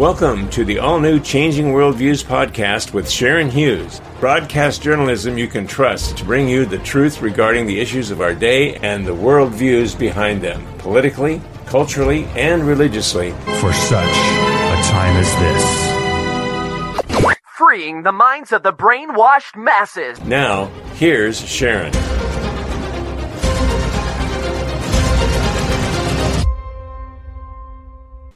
Welcome to the all-new Changing Worldviews podcast with Sharon Hughes, broadcast journalism you can trust to bring you the truth regarding the issues of our day and the worldviews behind them, politically, culturally, and religiously. For such a time as this. Freeing the minds of the brainwashed masses. Now, here's Sharon.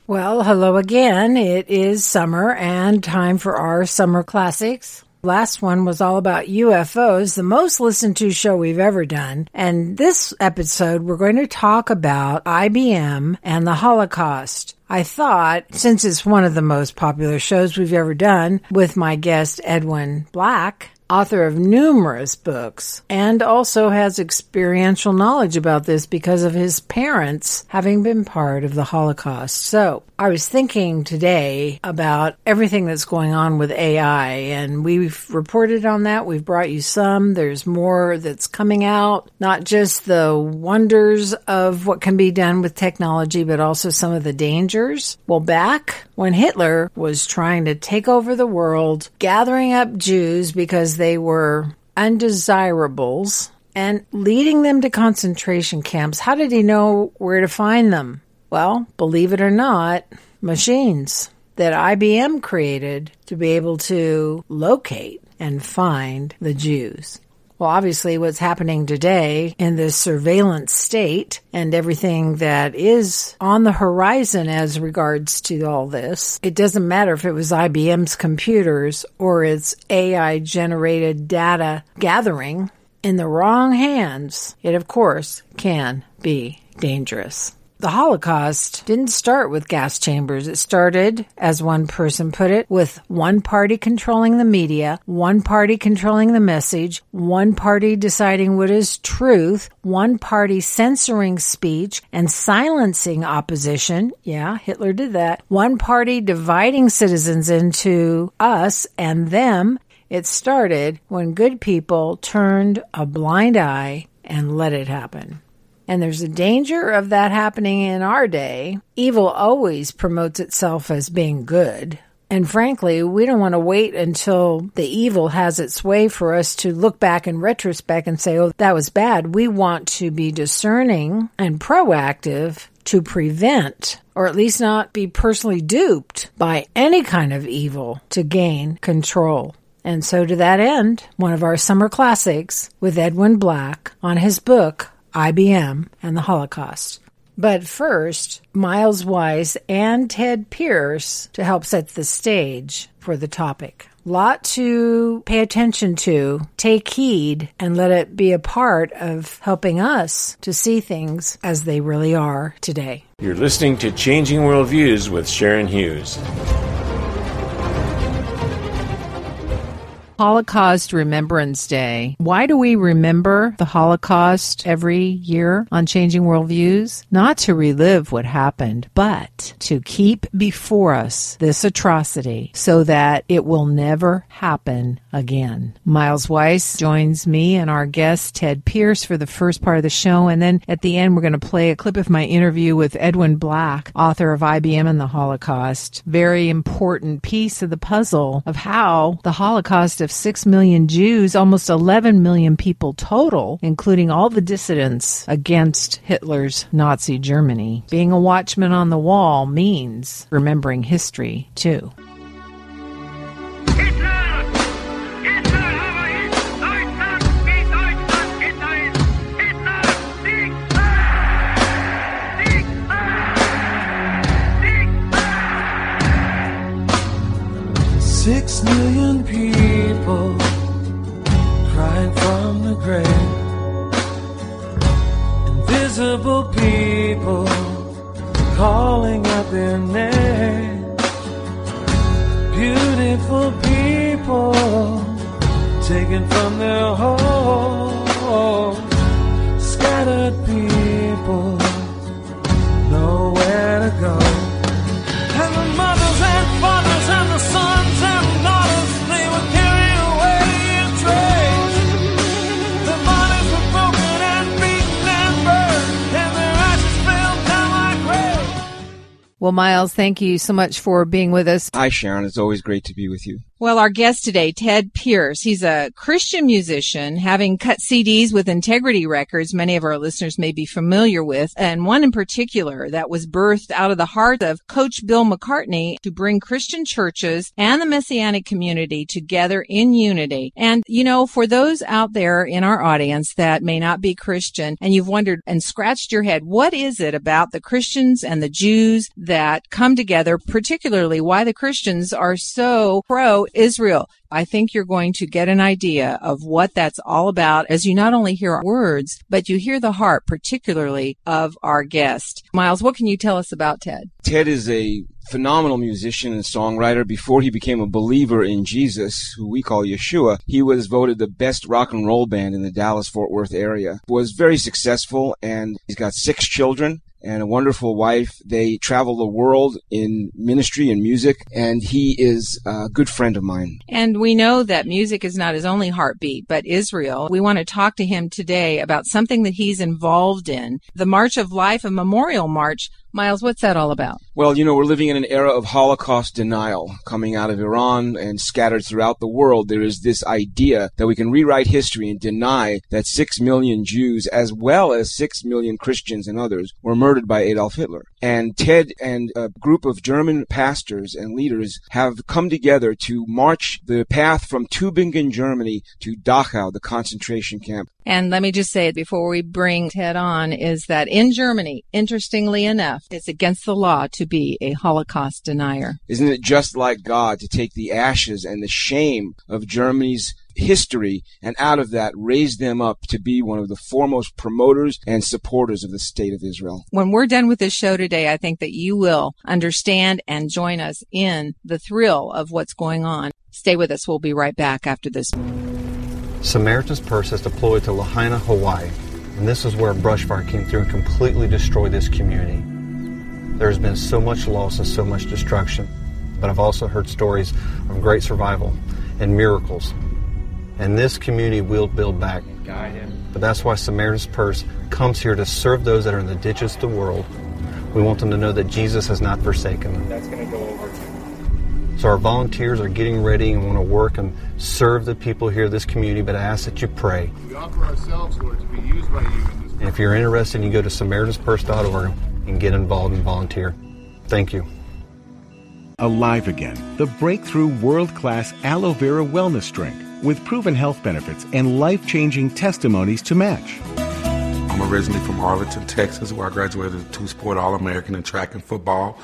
Well, hello again. It is summer and time for our summer classics. Last one was all about UFOs, the most listened to show we've ever done. And this episode, we're going to talk about IBM and the Holocaust. I thought, since it's one of the most popular shows we've ever done, with my guest Edwin Black, author of numerous books, and also has experiential knowledge about this because of his parents having been part of the Holocaust. So I was thinking today about everything that's going on with AI, and we've reported on that. We've brought you some. There's more that's coming out, not just the wonders of what can be done with technology, but also some of the dangers. Well, back when Hitler was trying to take over the world, gathering up Jews because they were undesirables and leading them to concentration camps. How did he know where to find them? Well, believe it or not, machines that IBM created to be able to locate and find the Jews. Well, obviously what's happening today in this surveillance state and everything that is on the horizon as regards to all this, it doesn't matter if it was IBM's computers or its AI-generated data gathering in the wrong hands, it of course can be dangerous. The Holocaust didn't start with gas chambers. It started, as one person put it, with one party controlling the media, one party controlling the message, one party deciding what is truth, one party censoring speech and silencing opposition. Yeah, Hitler did that. One party dividing citizens into us and them. It started when good people turned a blind eye and let it happen. And there's a danger of that happening in our day. Evil always promotes itself as being good. And frankly, we don't want to wait until the evil has its way for us to look back in retrospect and say, oh, that was bad. We want to be discerning and proactive to prevent, or at least not be personally duped by any kind of evil to gain control. And so to that end, one of our summer classics with Edwin Black on his book, IBM and the Holocaust. But first, Myles Weiss and Ted Pearce to help set the stage for the topic. Lot to pay attention to, take heed, and let it be a part of helping us to see things as they really are today. You're listening to Changing Worldviews with Sharon Hughes. Holocaust Remembrance Day. Why do we remember the Holocaust every year on Changing Worldviews? Not to relive what happened, but to keep before us this atrocity so that it will never happen again. Myles Weiss joins me and our guest Ted Pearce for the first part of the show, and then at the end we're going to play a clip of my interview with Edwin Black, author of IBM and the Holocaust. Very important piece of the puzzle of how the Holocaust of 6 million Jews, almost 11 million people total, including all the dissidents against Hitler's Nazi Germany. Being a watchman on the wall means remembering history, too. People calling out their name, beautiful people taken from their home, scattered people nowhere to go, and the mothers and fathers and the sons and daughters. Well, Myles, thank you so much for being with us. Hi, Sharon. It's always great to be with you. Well, our guest today, Ted Pearce, he's a Christian musician, having cut CDs with Integrity Records, many of our listeners may be familiar with, and one in particular that was birthed out of the heart of Coach Bill McCartney to bring Christian churches and the Messianic community together in unity. And, you know, for those out there in our audience that may not be Christian and you've wondered and scratched your head, what is it about the Christians and the Jews that come together, particularly why the Christians are so pro-Israel? I think you're going to get an idea of what that's all about as you not only hear our words, but you hear the heart, particularly of our guest. Myles, what can you tell us about Ted? Ted is a phenomenal musician and songwriter. Before he became a believer in Jesus, who we call Yeshua, he was voted the best rock and roll band in the Dallas-Fort Worth area. Was very successful, and he's got 6 children and a wonderful wife. They travel the world in ministry and music, and he is a good friend of mine. And we know that music is not his only heartbeat, but Israel. We want to talk to him today about something that he's involved in, the March of Life, a memorial march. Myles, what's that all about? Well, you know, we're living in an era of Holocaust denial coming out of Iran and scattered throughout the world. There is this idea that we can rewrite history and deny that 6 million Jews, as well as 6 million Christians and others, were murdered by Adolf Hitler. And Ted and a group of German pastors and leaders have come together to march the path from Tübingen, Germany, to Dachau, the concentration camp. And let me just say it before we bring Ted on, is that in Germany, interestingly enough, it's against the law to be a Holocaust denier. Isn't it just like God to take the ashes and the shame of Germany's history and out of that raise them up to be one of the foremost promoters and supporters of the state of Israel? When we're done with this show today, I think that you will understand and join us in the thrill of what's going on. Stay with us. We'll be right back after this. Samaritan's Purse has deployed to Lahaina, Hawaii, and this is where a brush fire came through and completely destroyed this community. There has been so much loss and so much destruction, but I've also heard stories of great survival and miracles. And this community will build back. Guide him. But that's why Samaritan's Purse comes here to serve those that are in the ditches of the world. We want them to know that Jesus has not forsaken them. That's going to go over. So our volunteers are getting ready and want to work and serve the people here, this community, but I ask that you pray. We offer ourselves, Lord, to be used by you in this. And if you're interested, you go to SamaritansPurse.org and get involved and volunteer. Thank you. Alive Again, the breakthrough world-class aloe vera wellness drink with proven health benefits and life-changing testimonies to match. I'm originally from Arlington, Texas, where I graduated as a 2-sport All-American in track and football.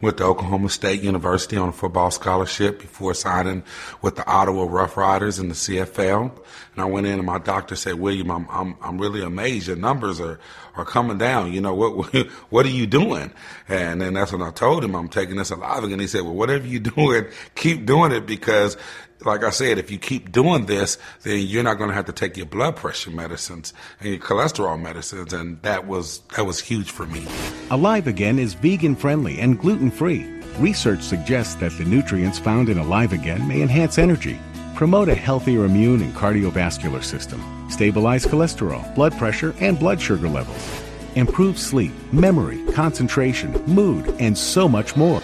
Went to Oklahoma State University on a football scholarship before signing with the Ottawa Rough Riders in the CFL. And I went in and my doctor said, William, I'm really amazed. Your numbers are coming down. You know, what are you doing? And then that's when I told him I'm taking this Alive Again. He said, well, whatever you're doing, keep doing it because, like I said, if you keep doing this, then you're not going to have to take your blood pressure medicines and your cholesterol medicines. And that was huge for me. Alive Again is vegan friendly and gluten free. Research suggests that the nutrients found in Alive Again may enhance energy, promote a healthier immune and cardiovascular system, stabilize cholesterol, blood pressure, and blood sugar levels, improve sleep, memory, concentration, mood, and so much more.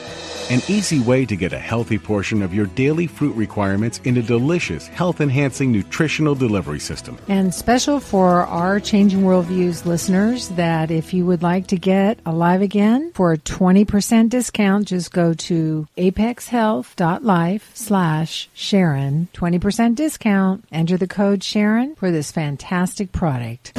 An easy way to get a healthy portion of your daily fruit requirements in a delicious, health-enhancing nutritional delivery system. And special for our Changing Worldviews listeners that if you would like to get Alive Again for a 20% discount, just go to apexhealth.life/Sharon, 20% discount. Enter the code Sharon for this fantastic product.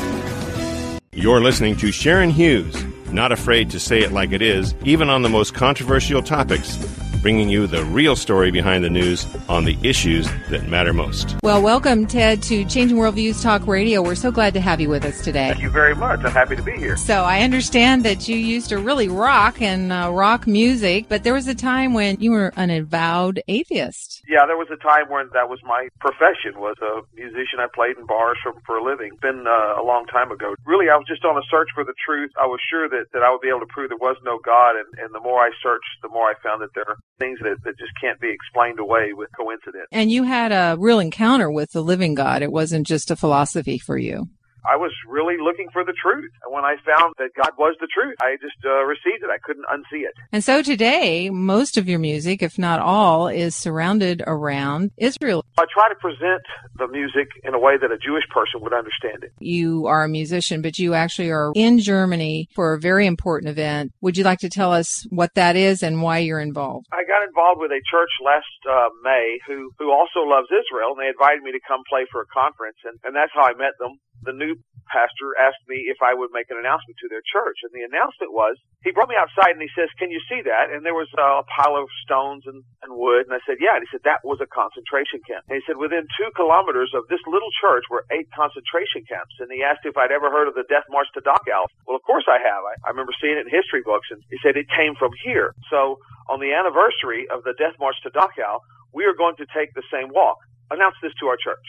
You're listening to Sharon Hughes, not afraid to say it like it is, even on the most controversial topics, bringing you the real story behind the news on the issues that matter most. Well, welcome, Ted, to Changing Worldviews Talk Radio. We're so glad to have you with us today. Thank you very much. I'm happy to be here. So I understand that you used to really rock and rock music, but there was a time when you were an avowed atheist. Yeah, there was a time when that was my profession, was a musician. I played in bars for a living. Been a long time ago. Really, I was just on a search for the truth. I was sure that I would be able to prove there was no God, and the more I searched, the more I found that there are things that just can't be explained away with coincidence. And you had a real encounter with the living God. It wasn't just a philosophy for you. I was really looking for the truth. And when I found that God was the truth, I just received it. I couldn't unsee it. And so today, most of your music, if not all, is surrounded around Israel. I try to present the music in a way that a Jewish person would understand it. You are a musician, but you actually are in Germany for a very important event. Would you like to tell us what that is and why you're involved? I got involved with a church last May who also loves Israel, and they invited me to come play for a conference, and that's how I met them. The new pastor asked me if I would make an announcement to their church, and the announcement was, he brought me outside and he says, "Can you see that?" And there was a pile of stones and wood, and I said, "Yeah." And he said, "That was a concentration camp." And he said, "Within 2 kilometers of this little church were 8 concentration camps." And he asked if I'd ever heard of the Death March to Dachau. Well, of course I have. I remember seeing it in history books, and he said, "It came from here." So on the anniversary of the Death March to Dachau, we are going to take the same walk. Announce this to our church.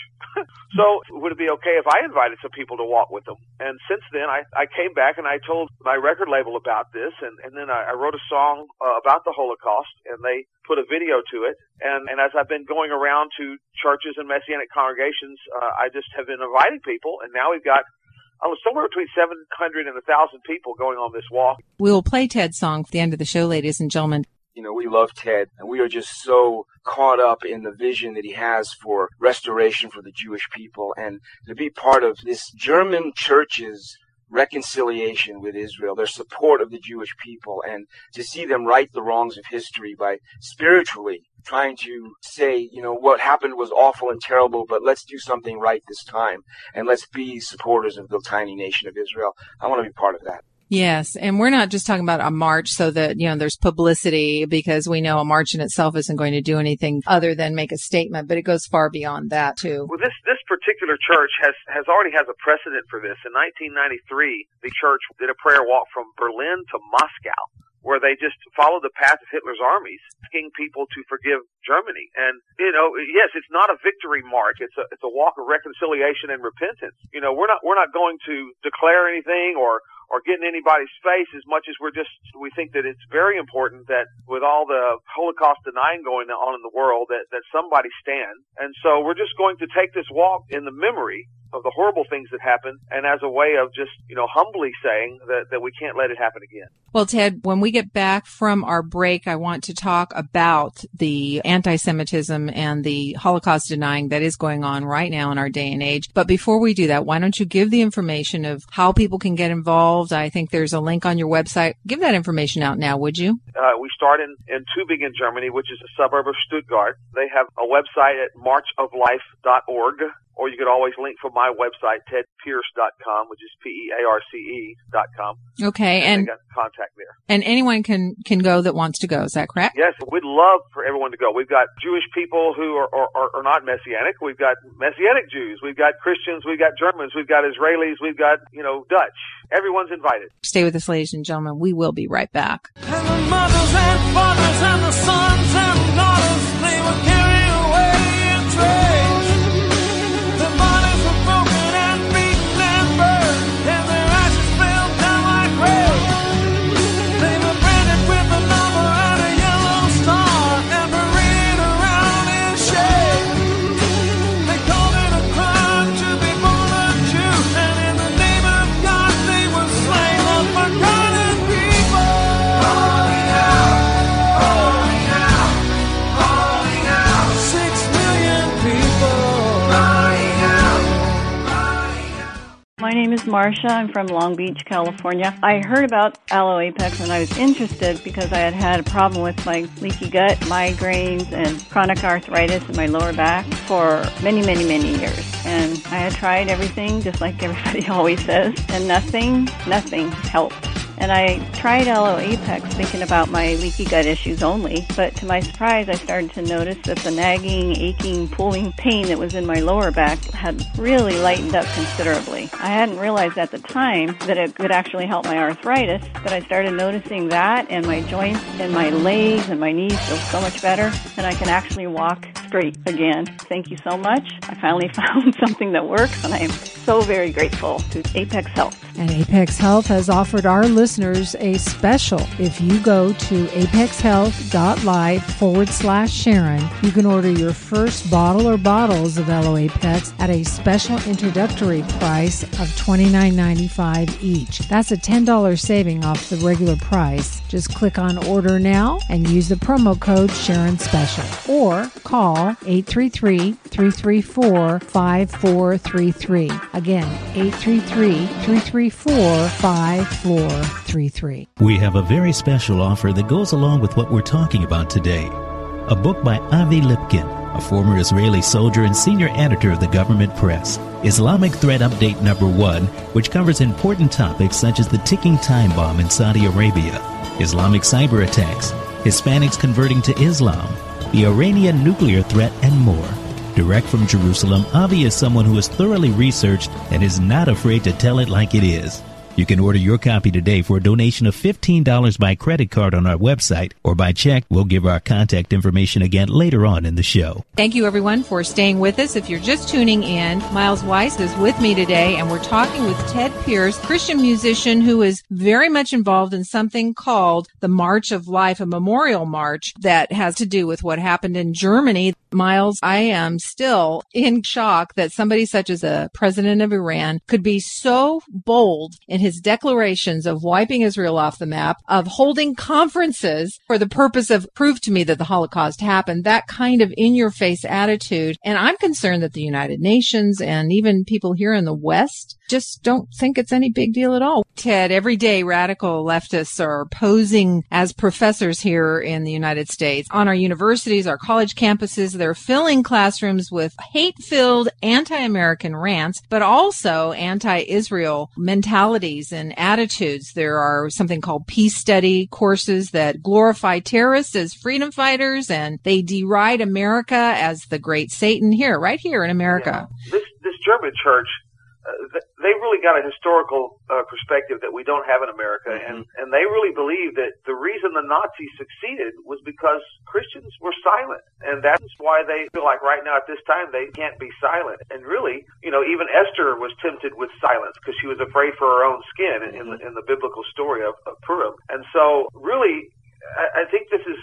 So would it be okay if I invited some people to walk with them? And since then, I came back and I told my record label about this, and then I wrote a song about the Holocaust, and they put a video to it. And as I've been going around to churches and Messianic congregations, I just have been inviting people, and now we've got somewhere between 700 and 1,000 people going on this walk. We will play Ted's song at the end of the show, ladies and gentlemen. You know, we love Ted, and we are just so caught up in the vision that he has for restoration for the Jewish people, and to be part of this German church's reconciliation with Israel, their support of the Jewish people, and to see them right the wrongs of history by spiritually trying to say, you know, what happened was awful and terrible, but let's do something right this time, and let's be supporters of the tiny nation of Israel. I want to be part of that. Yes, and we're not just talking about a march so that, you know, there's publicity, because we know a march in itself isn't going to do anything other than make a statement, but it goes far beyond that, too. Well, this particular church has already has a precedent for this. In 1993, the church did a prayer walk from Berlin to Moscow, where they just followed the path of Hitler's armies, asking people to forgive Germany. And, you know, yes, it's not a victory march. It's a walk of reconciliation and repentance. You know, we're not going to declare anything or get in anybody's face as much as we think that it's very important that with all the Holocaust denying going on in the world that somebody stands. And so we're just going to take this walk in the memory of the horrible things that happened, and as a way of just, you know, humbly saying that we can't let it happen again. Well, Ted, when we get back from our break, I want to talk about the anti-Semitism and the Holocaust denying that is going on right now in our day and age. But before we do that, why don't you give the information of how people can get involved? I think there's a link on your website. Give that information out now, would you? We start in Tübingen, Germany, which is a suburb of Stuttgart. They have a website at marchoflife.org. Or you could always link from my website, tedpierce.com, which is P-E-A-R-C-E.com. Okay. And got contact there. And anyone can go that wants to go. Is that correct? Yes. We'd love for everyone to go. We've got Jewish people who are not Messianic. We've got Messianic Jews. We've got Christians. We've got Germans. We've got Israelis. We've got, you know, Dutch. Everyone's invited. Stay with us, ladies and gentlemen. We will be right back. And the mothers and fathers and the sons and daughters, they were carried away in trade. My name is Marcia. I'm from Long Beach, California. I heard about Aloe Apex and I was interested because I had a problem with my leaky gut, migraines, and chronic arthritis in my lower back for many, many, many years. And I had tried everything, just like everybody always says, and nothing helped. And I tried Aloe Apex thinking about my leaky gut issues only, but to my surprise, I started to notice that the nagging, aching, pulling pain that was in my lower back had really lightened up considerably. I hadn't realized at the time that it could actually help my arthritis, but I started noticing that, and my joints and my legs and my knees feel so much better, and I can actually walk straight again. Thank you so much. I finally found something that works, and I am so very grateful to Apex Health. And Apex Health has offered our listeners a special. If you go to apexhealth.live/Sharon, you can order your first bottle or bottles of LO Apex at a special introductory price of $29.95 each. That's a $10 saving off the regular price. Just click on order now and use the promo code Sharon Special, or call 833-334-5433. Again, 833-334-5433. We have a very special offer that goes along with what we're talking about today. A book by Avi Lipkin, a former Israeli soldier and senior editor of the government press. Islamic Threat Update Number 1, which covers important topics such as the ticking time bomb in Saudi Arabia, Islamic cyber attacks, Hispanics converting to Islam, the Iranian nuclear threat, and more. Direct from Jerusalem, Avi is someone who is thoroughly researched and is not afraid to tell it like it is. You can order your copy today for a donation of $15 by credit card on our website or by check. We'll give our contact information again later on in the show. Thank you, everyone, for staying with us. If you're just tuning in, Myles Weiss is with me today, and we're talking with Ted Pearce, Christian musician who is very much involved in something called the March of Life, a memorial march that has to do with what happened in Germany. Myles, I am still in shock that somebody such as the president of Iran could be so bold in his declarations of wiping Israel off the map, of holding conferences for the purpose of prove to me that the Holocaust happened, that kind of in-your-face attitude. And I'm concerned that the United Nations and even people here in the West just don't think it's any big deal at all. Ted, every day radical leftists are posing as professors here in the United States. On our universities, our college campuses, they're filling classrooms with hate-filled anti-American rants, but also anti-Israel mentalities and attitudes. There are something called peace study courses that glorify terrorists as freedom fighters, and they deride America as the great Satan here, right here in America. Yeah. This German church, they really got a historical perspective that we don't have in America, and they really believe that the reason the Nazis succeeded was because Christians were silent, and that's why they feel like right now at this time they can't be silent. And really, you know, even Esther was tempted with silence because she was afraid for her own skin in the biblical story of Purim. And so really, I think this is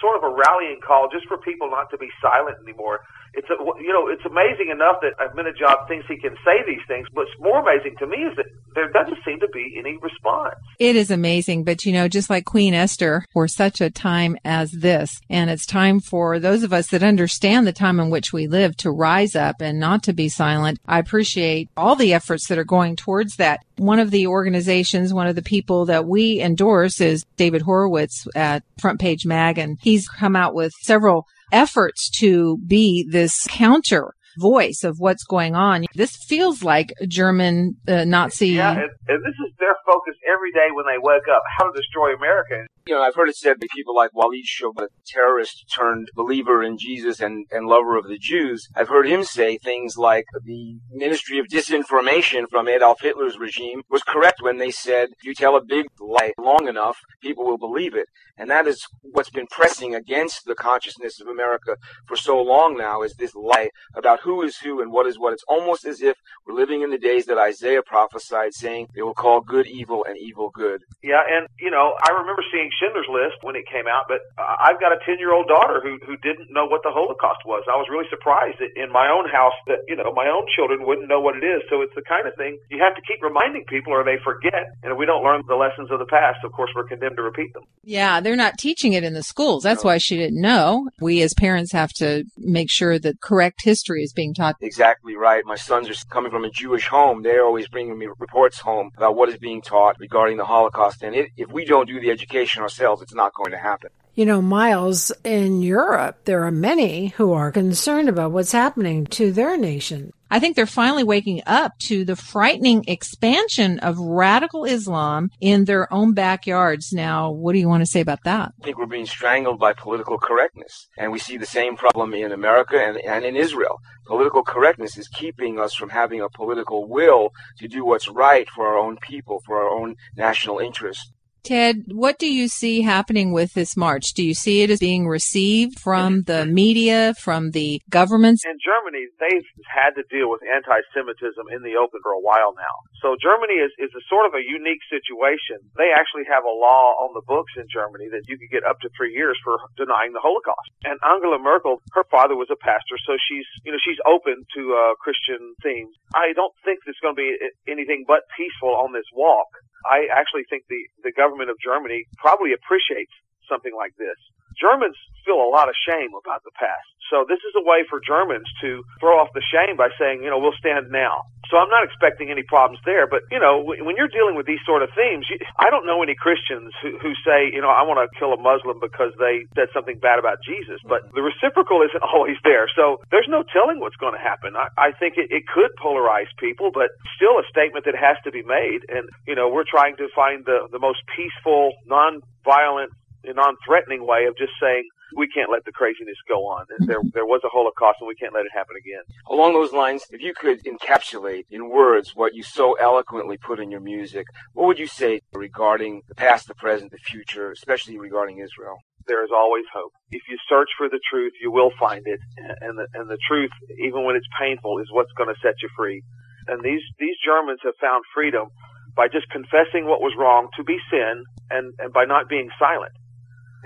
sort of a rallying call just for people not to be silent anymore. It's amazing enough that Ahmadinejad thinks he can say these things. What's more amazing to me is that there doesn't seem to be any response. It is amazing, but you know, just like Queen Esther, for such a time as this, and it's time for those of us that understand the time in which we live to rise up and not to be silent. I appreciate all the efforts that are going towards that. One of the organizations, one of the people that we endorse is David Horowitz at Front Page Mag, and he's come out with several efforts to be this counter voice of what's going on. This feels like German Nazi. Yeah, and this is their focus every day when they wake up, how to destroy America. You know, I've heard it said that people like Walid Shub, a terrorist turned believer in Jesus and lover of the Jews, I've heard him say things like the Ministry of Disinformation from Adolf Hitler's regime was correct when they said, if you tell a big lie long enough, people will believe it. And that is what's been pressing against the consciousness of America for so long now, is this lie about who is who and what is what. It's almost as if we're living in the days that Isaiah prophesied, saying they will call good evil and evil good. Yeah, and, you know, I remember seeing Schindler's List when it came out, but I've got a 10-year-old daughter who didn't know what the Holocaust was. I was really surprised that in my own house that, you know, my own children wouldn't know what it is. So it's the kind of thing you have to keep reminding people or they forget. And if we don't learn the lessons of the past, of course, we're condemned to repeat them. Yeah, they're not teaching it in the schools. That's why she didn't know. We as parents have to make sure that correct history is being taught. Exactly right. My sons are coming from a Jewish home. They're always bringing me reports home about what is being taught regarding the Holocaust. And if we don't do the education ourselves, it's not going to happen. You know, Myles, in Europe, there are many who are concerned about what's happening to their nation. I think they're finally waking up to the frightening expansion of radical Islam in their own backyards. Now, what do you want to say about that? I think we're being strangled by political correctness, and we see the same problem in America and in Israel. Political correctness is keeping us from having a political will to do what's right for our own people, for our own national interest. Ted, what do you see happening with this march? Do you see it as being received from the media, from the governments? In Germany, they've had to deal with anti-Semitism in the open for a while now. So Germany is a sort of a unique situation. They actually have a law on the books in Germany that you could get up to 3 years for denying the Holocaust. And Angela Merkel, her father was a pastor, so she's open to Christian themes. I don't think there's going to be anything but peaceful on this walk. I actually think the government of Germany probably appreciates something like this. Germans feel a lot of shame about the past. So this is a way for Germans to throw off the shame by saying, we'll stand now. So I'm not expecting any problems there. But, when you're dealing with these sort of themes, I don't know any Christians who say, I want to kill a Muslim because they said something bad about Jesus. But the reciprocal isn't always there. So there's no telling what's going to happen. I think it could polarize people, but still a statement that has to be made. And, we're trying to find the most peaceful, non-violent, a non-threatening way of just saying, we can't let the craziness go on. And there was a Holocaust, and we can't let it happen again. Along those lines, if you could encapsulate in words what you so eloquently put in your music, what would you say regarding the past, the present, the future, especially regarding Israel? There is always hope. If you search for the truth, you will find it. And the truth, even when it's painful, is what's going to set you free. And these Germans have found freedom by just confessing what was wrong to be sin and by not being silent.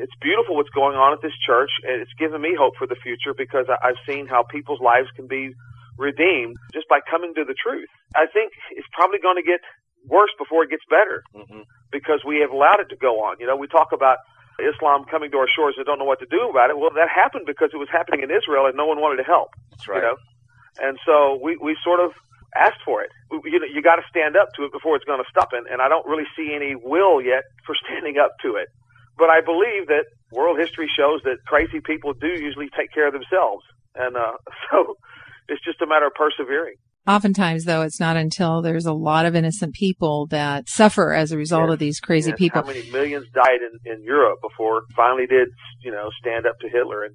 It's beautiful what's going on at this church, and it's given me hope for the future because I've seen how people's lives can be redeemed just by coming to the truth. I think it's probably going to get worse before it gets better because we have allowed it to go on. We talk about Islam coming to our shores and don't know what to do about it. Well, that happened because it was happening in Israel and no one wanted to help. That's right. And so we sort of asked for it. You got to stand up to it before it's going to stop it, and I don't really see any will yet for standing up to it. But I believe that world history shows that crazy people do usually take care of themselves. And so it's just a matter of persevering. Oftentimes, though, it's not until there's a lot of innocent people that suffer as a result of these crazy people. How many millions died in Europe before finally did, stand up to Hitler? And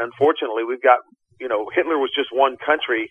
unfortunately, we've got, Hitler was just one country,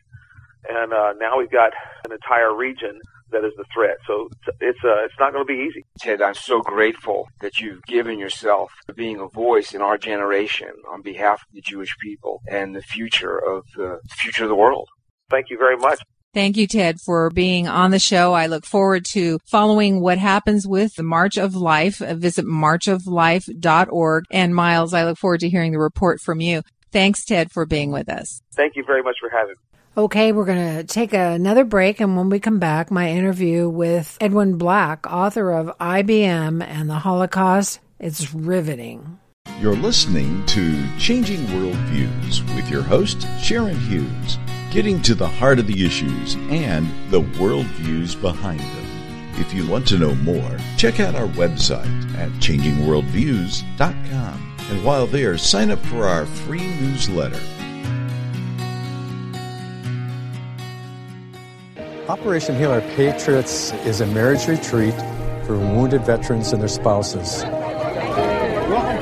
and now we've got an entire region that is the threat. So it's not going to be easy. Ted, I'm so grateful that you've given yourself to being a voice in our generation on behalf of the Jewish people and the future of the world. Thank you very much. Thank you, Ted, for being on the show. I look forward to following what happens with the March of Life. Visit marchoflife.org. And Myles, I look forward to hearing the report from you. Thanks, Ted, for being with us. Thank you very much for having me. Okay, we're going to take another break, and when we come back, my interview with Edwin Black, author of IBM and the Holocaust. It's riveting. You're listening to Changing Worldviews with your host, Sharon Hughes, getting to the heart of the issues and the worldviews behind them. If you want to know more, check out our website at changingworldviews.com. And while there, sign up for our free newsletter. Operation Heal Our Patriots is a marriage retreat for wounded veterans and their spouses. Welcome to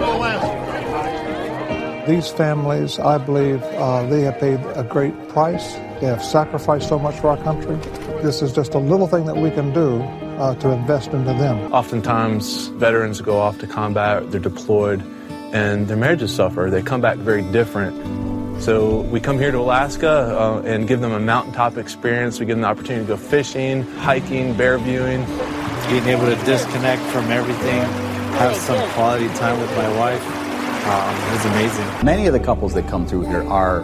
the West. These families, I believe, they have paid a great price. They have sacrificed so much for our country. This is just a little thing that we can do to invest into them. Oftentimes, veterans go off to combat, they're deployed, and their marriages suffer. They come back very different. So we come here to Alaska and give them a mountaintop experience. We give them the opportunity to go fishing, hiking, bear viewing. Being able to disconnect from everything, have some quality time with my wife is amazing. Many of the couples that come through here are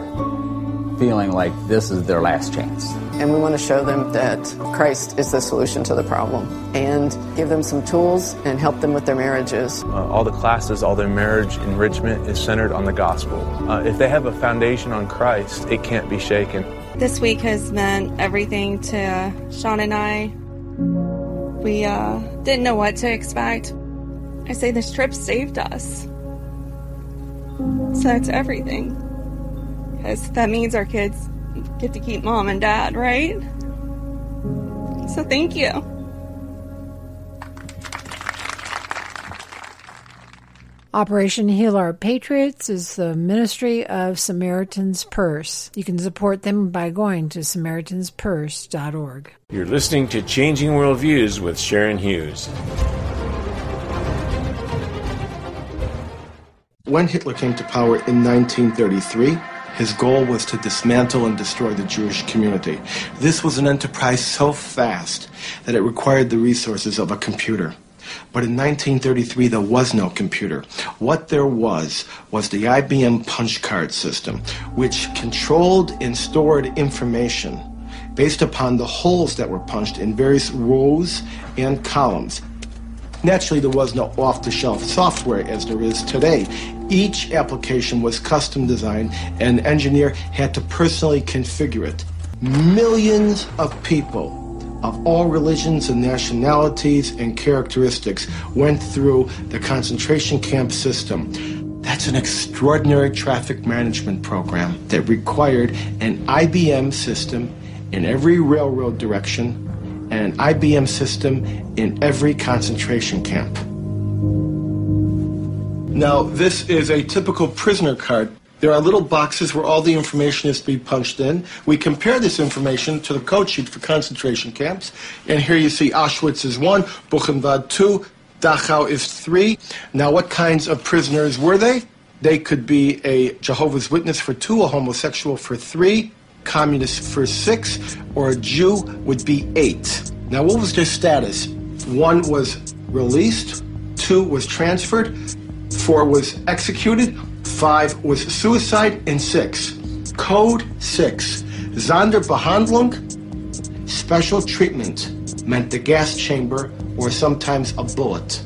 feeling like this is their last chance. And we want to show them that Christ is the solution to the problem and give them some tools and help them with their marriages. All the classes, all their marriage enrichment is centered on the gospel. If they have a foundation on Christ, it can't be shaken. This week has meant everything to Sean and I. We didn't know what to expect. I say this trip saved us. So that's everything. Because that means our kids get to keep mom and dad, right? So thank you. Operation Heal Our Patriots is the ministry of Samaritan's Purse. You can support them by going to SamaritansPurse.org. You're listening to Changing Worldviews with Sharon Hughes. When Hitler came to power in 1933, his goal was to dismantle and destroy the Jewish community. This was an enterprise so fast that it required the resources of a computer. But in 1933, there was no computer. What there was the IBM punch card system, which controlled and stored information based upon the holes that were punched in various rows and columns. Naturally, there was no off-the-shelf software as there is today. Each application was custom designed, and an engineer had to personally configure it. Millions of people of all religions and nationalities and characteristics went through the concentration camp system. That's an extraordinary traffic management program that required an IBM system in every railroad direction and an IBM system in every concentration camp. Now, this is a typical prisoner card. There are little boxes where all the information is to be punched in. We compare this information to the code sheet for concentration camps. And here you see Auschwitz is 1, Buchenwald 2, Dachau is 3. Now, what kinds of prisoners were they? They could be a Jehovah's Witness for 2, a homosexual for 3, communist for 6, or a Jew would be 8. Now, what was their status? 1 was released, 2 was transferred, 4 was executed, 5 was suicide, and 6. Code 6. Sonderbehandlung, special treatment, meant the gas chamber or sometimes a bullet.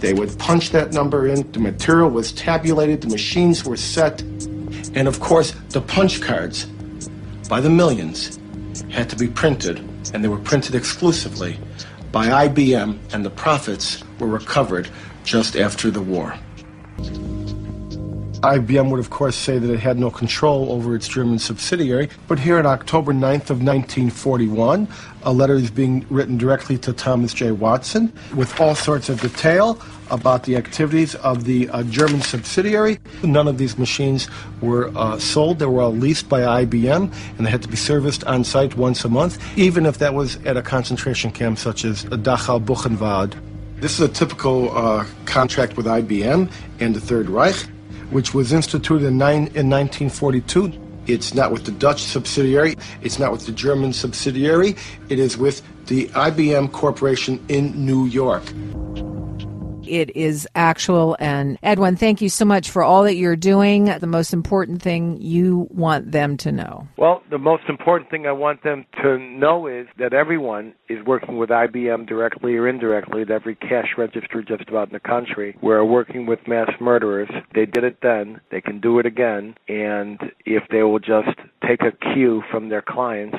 They would punch that number in, the material was tabulated, the machines were set, and of course the punch cards, by the millions, had to be printed, and they were printed exclusively by IBM, and the profits were recovered just after the war. IBM would, of course, say that it had no control over its German subsidiary, but here on October 9th of 1941, a letter is being written directly to Thomas J. Watson with all sorts of detail about the activities of the German subsidiary. None of these machines were sold. They were all leased by IBM, and they had to be serviced on site once a month, even if that was at a concentration camp such as Dachau, Buchenwald. This is a typical contract with IBM and the Third Reich, which was instituted in 1942. It's not with the Dutch subsidiary, it's not with the German subsidiary, it is with the IBM Corporation in New York. It is actual, and Edwin, thank you so much for all that you're doing. The most important thing you want them to know. Well, the most important thing I want them to know is that everyone is working with IBM directly or indirectly at every cash register just about in the country. We're working with mass murderers. They did it then. They can do it again. And if they will just take a cue from their clients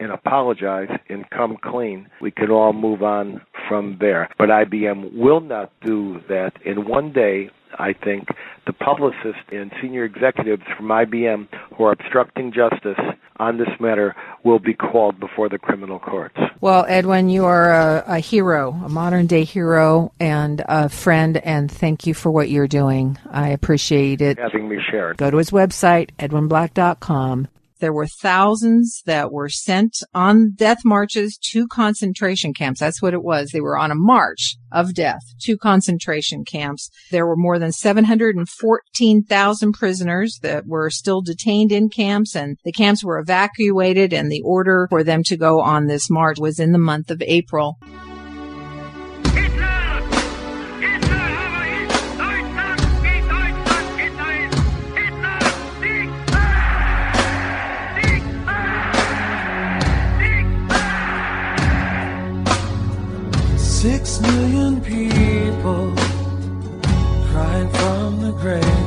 and apologize and come clean, we can all move on from there. But IBM will not do that. And one day, I think the publicists and senior executives from IBM who are obstructing justice on this matter will be called before the criminal courts. Well, Edwin, you are a hero, a modern-day hero and a friend, and thank you for what you're doing. I appreciate it. Having me share it. Go to his website, edwinblack.com. There were thousands that were sent on death marches to concentration camps. That's what it was. They were on a march of death to concentration camps. There were more than 714,000 prisoners that were still detained in camps, and the camps were evacuated, and the order for them to go on this march was in the month of April. People crying from the grave,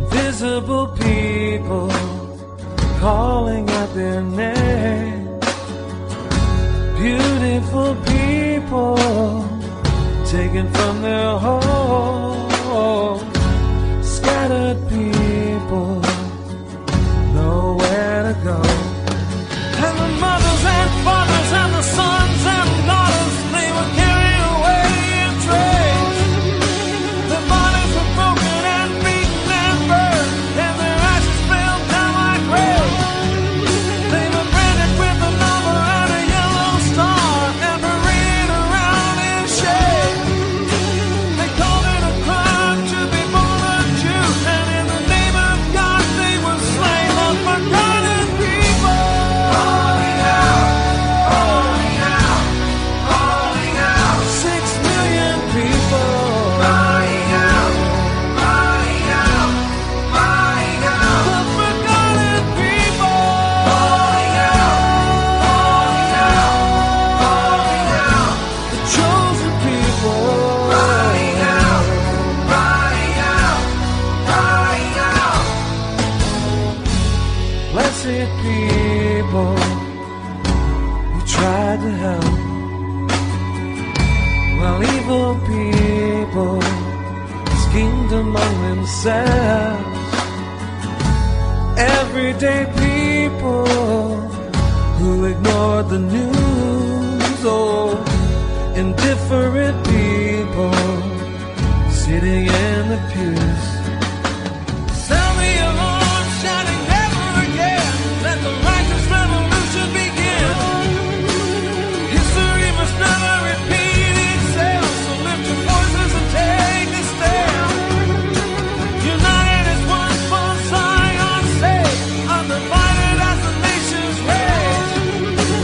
invisible people calling out their name, beautiful people taken from their home, scattered people nowhere to go, and the mothers and fathers and the sons and daughters, they were carried away in trains. Their bodies were broken and beaten and burned, and their ashes fell down like rain. They were branded with a number and a yellow star and paraded around in shame. They called it a crime. no people schemed among themselves. Everyday people who ignored the news. Oh, indifferent people sitting in the pews. Sound the alarm, shouting never again. Let the righteous revolution begin. History must never repeat itself. So lift your voices and take a stand. United as one for Zion, say, undivided as the nations rage.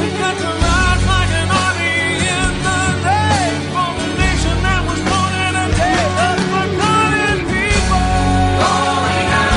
We got to rise like an army in the day for the nation that was born in a day. The forgotten people calling out.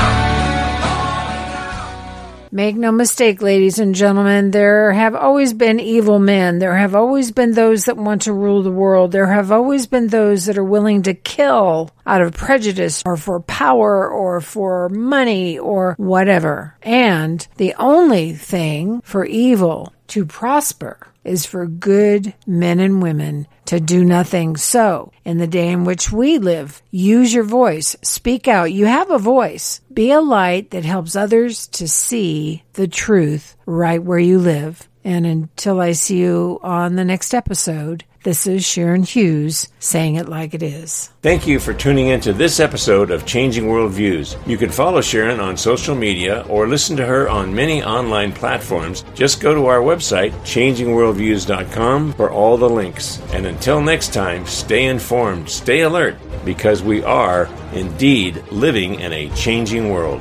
Make no mistake, ladies and gentlemen, there have always been evil men. There have always been those that want to rule the world. There have always been those that are willing to kill out of prejudice or for power or for money or whatever. And the only thing for evil to prosper is for good men and women to do nothing. So, in the day in which we live, use your voice. Speak out. You have a voice. Be a light that helps others to see the truth right where you live. And until I see you on the next episode, this is Sharon Hughes saying it like it is. Thank you for tuning in to this episode of Changing Worldviews. You can follow Sharon on social media or listen to her on many online platforms. Just go to our website, changingworldviews.com, for all the links. And until next time, stay informed, stay alert, because we are indeed living in a changing world.